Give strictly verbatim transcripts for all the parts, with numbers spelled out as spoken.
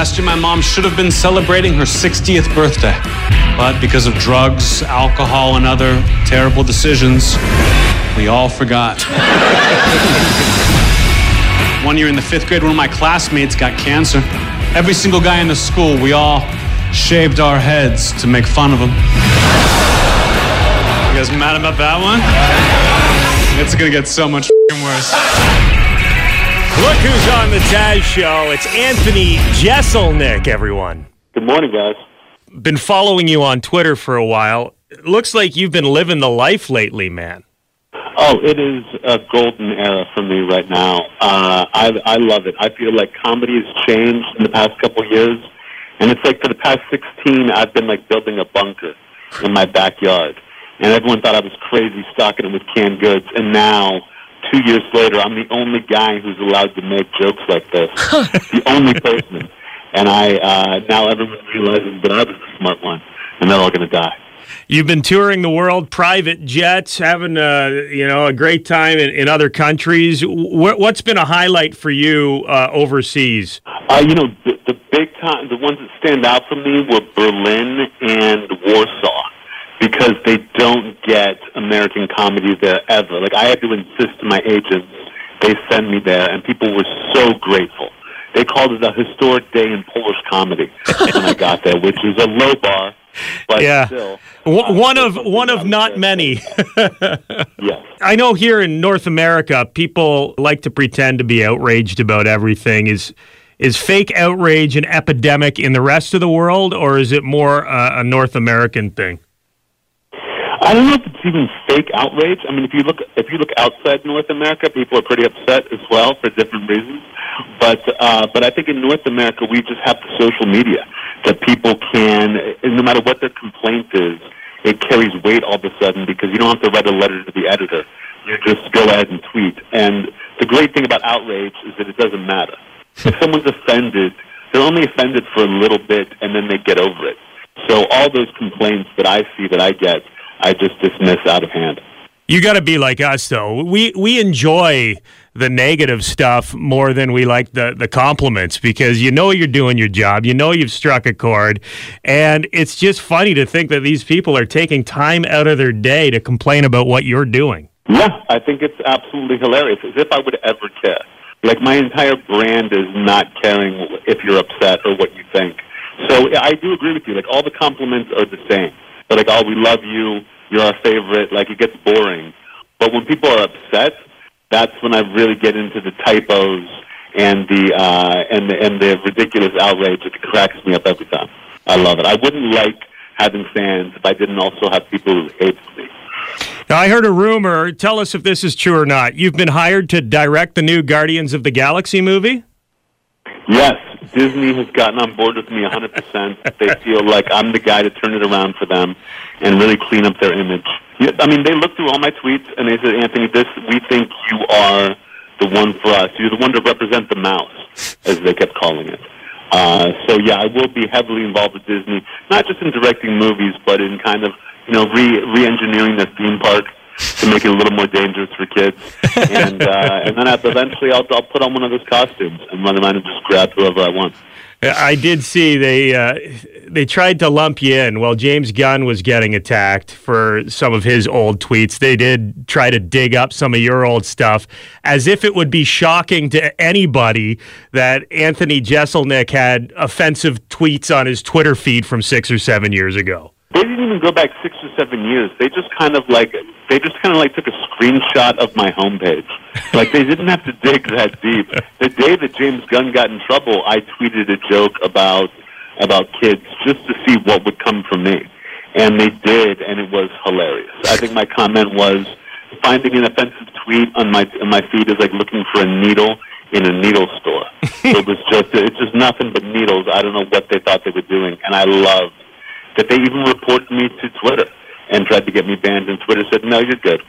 Last year, my mom should have been celebrating her sixtieth birthday. But because of drugs, alcohol, and other terrible decisions, we all forgot. One year in the fifth grade, one of my classmates got cancer. Every single guy in the school, we all shaved our heads to make fun of him. You guys mad about that one? It's gonna get so much worse. Look who's on the Taz Show. It's Anthony Jeselnik, everyone. Good morning, guys. Been following you on Twitter for a while. It looks like you've been living the life lately, man. Oh, it is a golden era for me right now. Uh, I, I love it. I feel like comedy has changed in the past couple years. And it's like for the past sixteen, I've been like building a bunker in my backyard. And everyone thought I was crazy stocking it with canned goods. And now, two years later, I'm the only guy who's allowed to make jokes like this. The only person. And I uh, now everyone realizes that I was the smart one. And they're all going to die. You've been touring the world, private jets, having a, you know, a great time in, in other countries. W- what's been a highlight for you uh, overseas? Uh, you know, the, the big time, the ones that stand out for me were Berlin and Warsaw, because they don't get American comedy there ever. Like, I had to insist to my agents they send me there, and people were so grateful. They called it a historic day in Polish comedy when I got there, which is a low bar. But yeah, still, uh, one of one of not many. Yeah, I know here in North America, people like to pretend to be outraged about everything. Is is fake outrage an epidemic in the rest of the world, or is it more uh, a North American thing? I don't know if it's even fake outrage. I mean, if you look if you look outside North America, people are pretty upset as well for different reasons. But uh, but I think in North America, we just have the social media that people can, no matter what their complaint is, it carries weight all of a sudden because you don't have to write a letter to the editor. You just go ahead and tweet. And the great thing about outrage is that it doesn't matter. If someone's offended, they're only offended for a little bit, and then they get over it. So all those complaints that I see that I get, I just dismiss out of hand. You got to be like us, though. We we enjoy the negative stuff more than we like the, the compliments because you know you're doing your job, you know you've struck a chord, and it's just funny to think that these people are taking time out of their day to complain about what you're doing. Yeah, I think it's absolutely hilarious, as if I would ever care. Like, my entire brand is not caring if you're upset or what you think. So I do agree with you. Like, all the compliments are the same. They're like, oh, we love you, you're our favorite. Like, it gets boring. But when people are upset, that's when I really get into the typos and the uh, and the and the ridiculous outrage. It cracks me up every time. I love it. I wouldn't like having fans if I didn't also have people who hate me. Now, I heard a rumor. Tell us if this is true or not. You've been hired to direct the new Guardians of the Galaxy movie? Yes. Disney has gotten on board with me one hundred percent. They feel like I'm the guy to turn it around for them and really clean up their image. I mean, they looked through all my tweets, and they said, Anthony, this we think you are the one for us. You're the one to represent the mouse, as they kept calling it. Uh, so, yeah, I will be heavily involved with Disney, not just in directing movies, but in kind of, you know, re- re-engineering their theme park to make it a little more dangerous for kids. And uh, and then eventually I'll, I'll put on one of those costumes and run around and just grab whoever I want. I did see they uh, they tried to lump you in. While James Gunn was getting attacked for some of his old tweets, they did try to dig up some of your old stuff, as if it would be shocking to anybody that Anthony Jeselnik had offensive tweets on his Twitter feed from six or seven years ago. They didn't even go back six or seven years. They just kind of like they just kind of like took a screenshot of my homepage. Like, they didn't have to dig that deep. The day that James Gunn got in trouble, I tweeted a joke about about kids just to see what would come from me, and they did, and it was hilarious. I think my comment was, finding an offensive tweet on my on my feed is like looking for a needle in a needle store. So it was just it's just nothing but needles. I don't know what they thought they were doing, and I loved that they even reported me to Twitter and tried to get me banned, and Twitter said, no, you're good.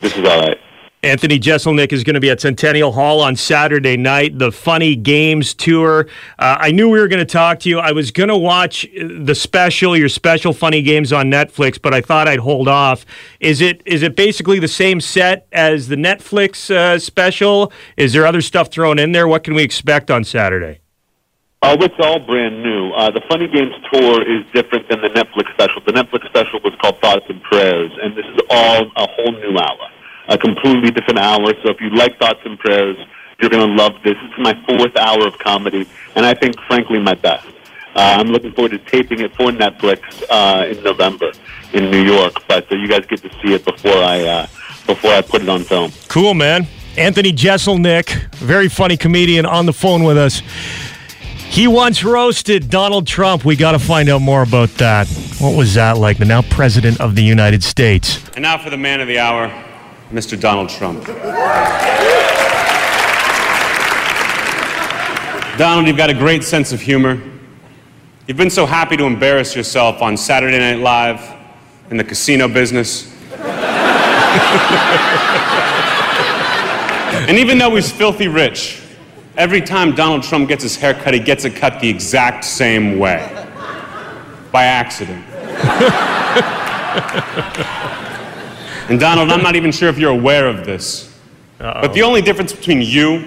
This is all right. Anthony Jeselnik is going to be at Centennial Hall on Saturday night, the Funny Games tour. Uh, I knew we were going to talk to you. I was going to watch the special, your special Funny Games on Netflix, but I thought I'd hold off. Is it is it basically the same set as the Netflix uh, special? Is there other stuff thrown in there? What can we expect on Saturday? Oh, it's all brand new. Uh, the Funny Games tour is different than the Netflix special. The Netflix special was called Thoughts and Prayers, and this is all a whole new hour, a completely different hour. So if you like Thoughts and Prayers, you're going to love this. It's my fourth hour of comedy, and I think, frankly, my best. Uh, I'm looking forward to taping it for Netflix uh, in November in New York, but uh, you guys get to see it before I uh, before I put it on film. Cool, man. Anthony Jeselnik, very funny comedian, on the phone with us. He once roasted Donald Trump. We got to find out more about that. What was that like? The now president of the United States. And now for the man of the hour, Mister Donald Trump. Donald, you've got a great sense of humor. You've been so happy to embarrass yourself on Saturday Night Live, in the casino business. And even though he's filthy rich, every time Donald Trump gets his hair cut, he gets it cut the exact same way. By accident. And Donald, I'm not even sure if you're aware of this, Uh-oh. but the only difference between you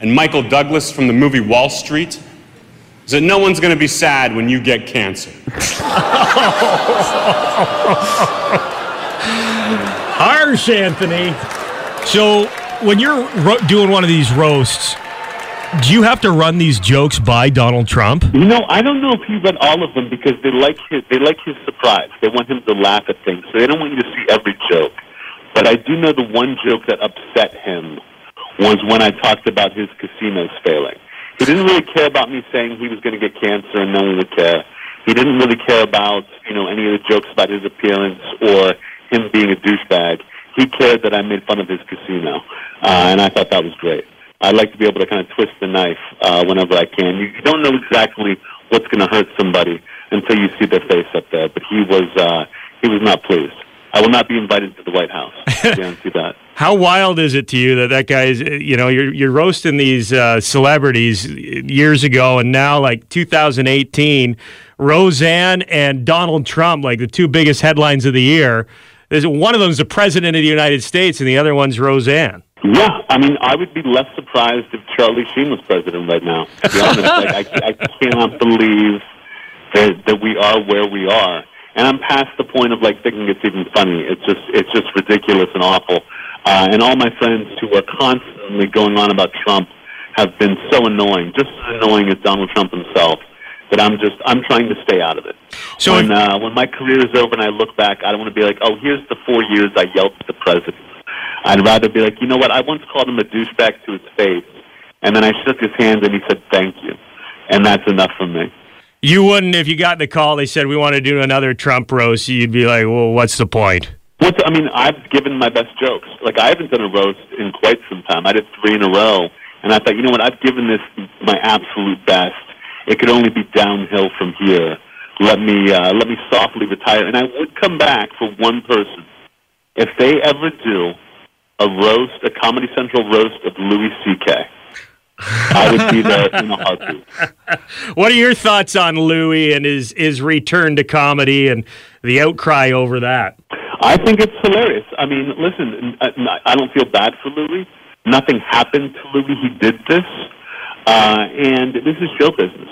and Michael Douglas from the movie Wall Street is that no one's going to be sad when you get cancer. Harsh, Anthony. So when you're ro- doing one of these roasts, do you have to run these jokes by Donald Trump? You know, I don't know if he read all of them because they like his, they like his surprise. They want him to laugh at things, so they don't want you to see every joke. But I do know the one joke that upset him was when I talked about his casinos failing. He didn't really care about me saying he was going to get cancer and no one would care. He didn't really care about, you know, any of the jokes about his appearance or him being a douchebag. He cared that I made fun of his casino, uh, and I thought that was great. I like to be able to kind of twist the knife uh, whenever I can. You don't know exactly what's going to hurt somebody until you see their face up there, but he was uh, he was not pleased. I will not be invited to the White House. I guarantee that. How wild is it to you that that guy is, you know, you're you're roasting these uh, celebrities years ago, and now, like, two thousand eighteen, Roseanne and Donald Trump, like the two biggest headlines of the year. There's, one of them is the president of the United States, and the other one's Roseanne. Yeah, I mean, I would be less surprised if Charlie Sheen was president right now, to be honest. Like, I, I cannot believe that, that we are where we are. And I'm past the point of, like, thinking it's even funny. It's just it's just ridiculous and awful. Uh, and all my friends who are constantly going on about Trump have been so annoying, just as annoying as Donald Trump himself, that I'm just I'm trying to stay out of it. So when, uh, when my career is over and I look back, I don't want to be like, oh, here's the four years I yelled at the president. I'd rather be like, you know what, I once called him a douchebag to his face, and then I shook his hand and he said, thank you. And that's enough for me. You wouldn't, if you got the call, they said, we want to do another Trump roast, you'd be like, well, what's the point? What's, I mean, I've given my best jokes. Like, I haven't done a roast in quite some time. I did three in a row, and I thought, you know what, I've given this my absolute best. It could only be downhill from here. Let me, uh, let me softly retire. And I would come back for one person. If they ever do a roast, a Comedy Central roast of Louis C K, I would be there in a heartbeat. What are your thoughts on Louis and his, his return to comedy and the outcry over that? I think it's hilarious. I mean, listen, I don't feel bad for Louis. Nothing happened to Louis. He did this. Uh, and this is show business.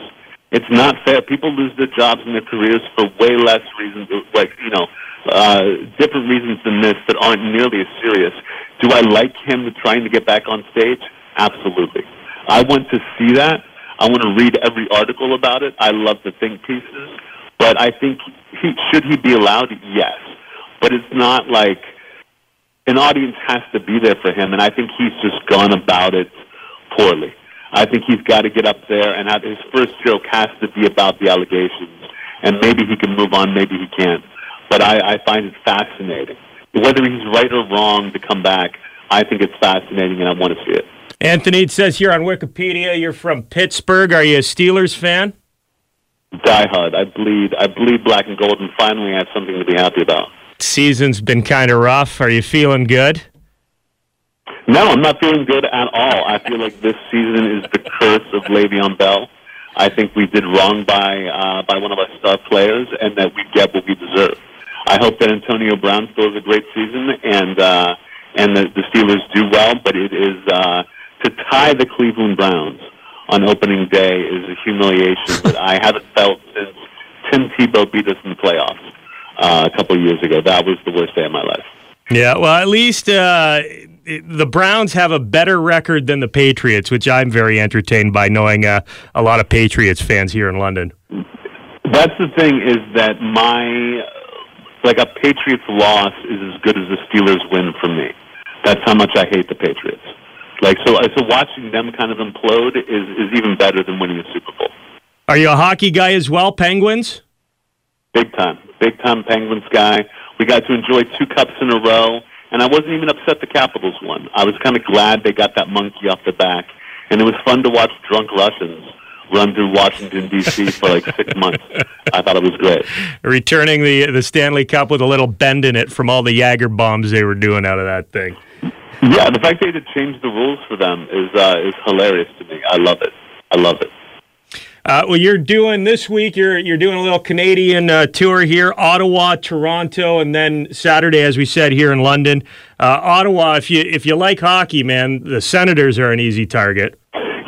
It's not fair. People lose their jobs and their careers for way less reasons, like, you know, uh, different reasons than this that aren't nearly as serious. Do I like him trying to get back on stage? Absolutely. I want to see that. I want to read every article about it. I love the think pieces. But I think, he, should he be allowed? Yes. But it's not like an audience has to be there for him, and I think he's just gone about it poorly. I think he's got to get up there, and have, his first joke has to be about the allegations. And maybe he can move on, maybe he can't. But I, I find it fascinating. Whether he's right or wrong to come back, I think it's fascinating, and I want to see it. Anthony, it says here on Wikipedia, you're from Pittsburgh. Are you a Steelers fan? Diehard. I bleed. I bleed black and gold, and finally I have something to be happy about. Season's been kind of rough. Are you feeling good? No, I'm not feeling good at all. I feel like this season is the curse of Le'Veon Bell. I think we did wrong by uh, by one of our star players, and that we get what we deserve. I hope that Antonio Brown still has a great season, and uh, and the, the Steelers do well, but it is... Uh, To tie the Cleveland Browns on opening day is a humiliation that I haven't felt since Tim Tebow beat us in the playoffs uh, a couple of years ago. That was the worst day of my life. Yeah, well, at least uh, it, the Browns have a better record than the Patriots, which I'm very entertained by, knowing uh, a lot of Patriots fans here in London. That's the thing, is that my, like, a Patriots loss is as good as a Steelers win for me. That's how much I hate the Patriots. Like, so, so watching them kind of implode is, is even better than winning a Super Bowl. Are you a hockey guy as well, Penguins? Big time. Big time Penguins guy. We got to enjoy two cups in a row, and I wasn't even upset the Capitals won. I was kind of glad they got that monkey off their back, and it was fun to watch drunk Russians run through Washington, D C for like six months. I thought it was great. Returning the the Stanley Cup with a little bend in it from all the Jagger bombs they were doing out of that thing. Yeah, the fact they had to change the rules for them is uh, is hilarious to me. I love it. I love it. Uh, well, you're doing this week, you're you're doing a little Canadian uh, tour here, Ottawa, Toronto, and then Saturday, as we said, here in London. Uh, Ottawa, if you if you like hockey, man, the Senators are an easy target.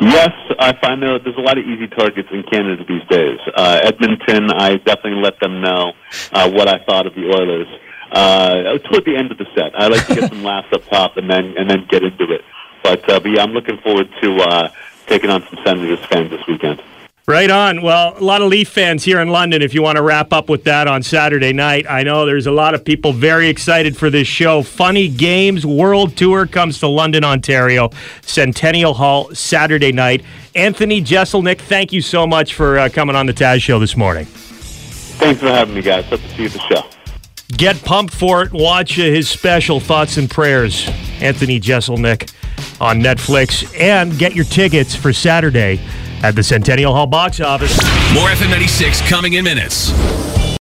Yes, I find that there's a lot of easy targets in Canada these days. Uh, Edmonton, I definitely let them know uh, what I thought of the Oilers. Uh, toward the end of the set, I like to get some laughs up top and then and then get into it. But, uh, but yeah, I'm looking forward to uh, taking on some Senators fans this weekend. Right on. Well, a lot of Leaf fans here in London, if you want to wrap up with that on Saturday night. I know there's a lot of people very excited for this show. Funny Games World Tour comes to London, Ontario, Centennial Hall, Saturday night. Anthony Jeselnik, thank you so much for uh, coming on the Taz Show this morning. Thanks for having me, guys. Hope to see you at the show. Get pumped for it. Watch uh, his special, Thoughts and Prayers, Anthony Jeselnik, on Netflix. And get your tickets for Saturday at the Centennial Hall box office. More F M ninety-six coming in minutes.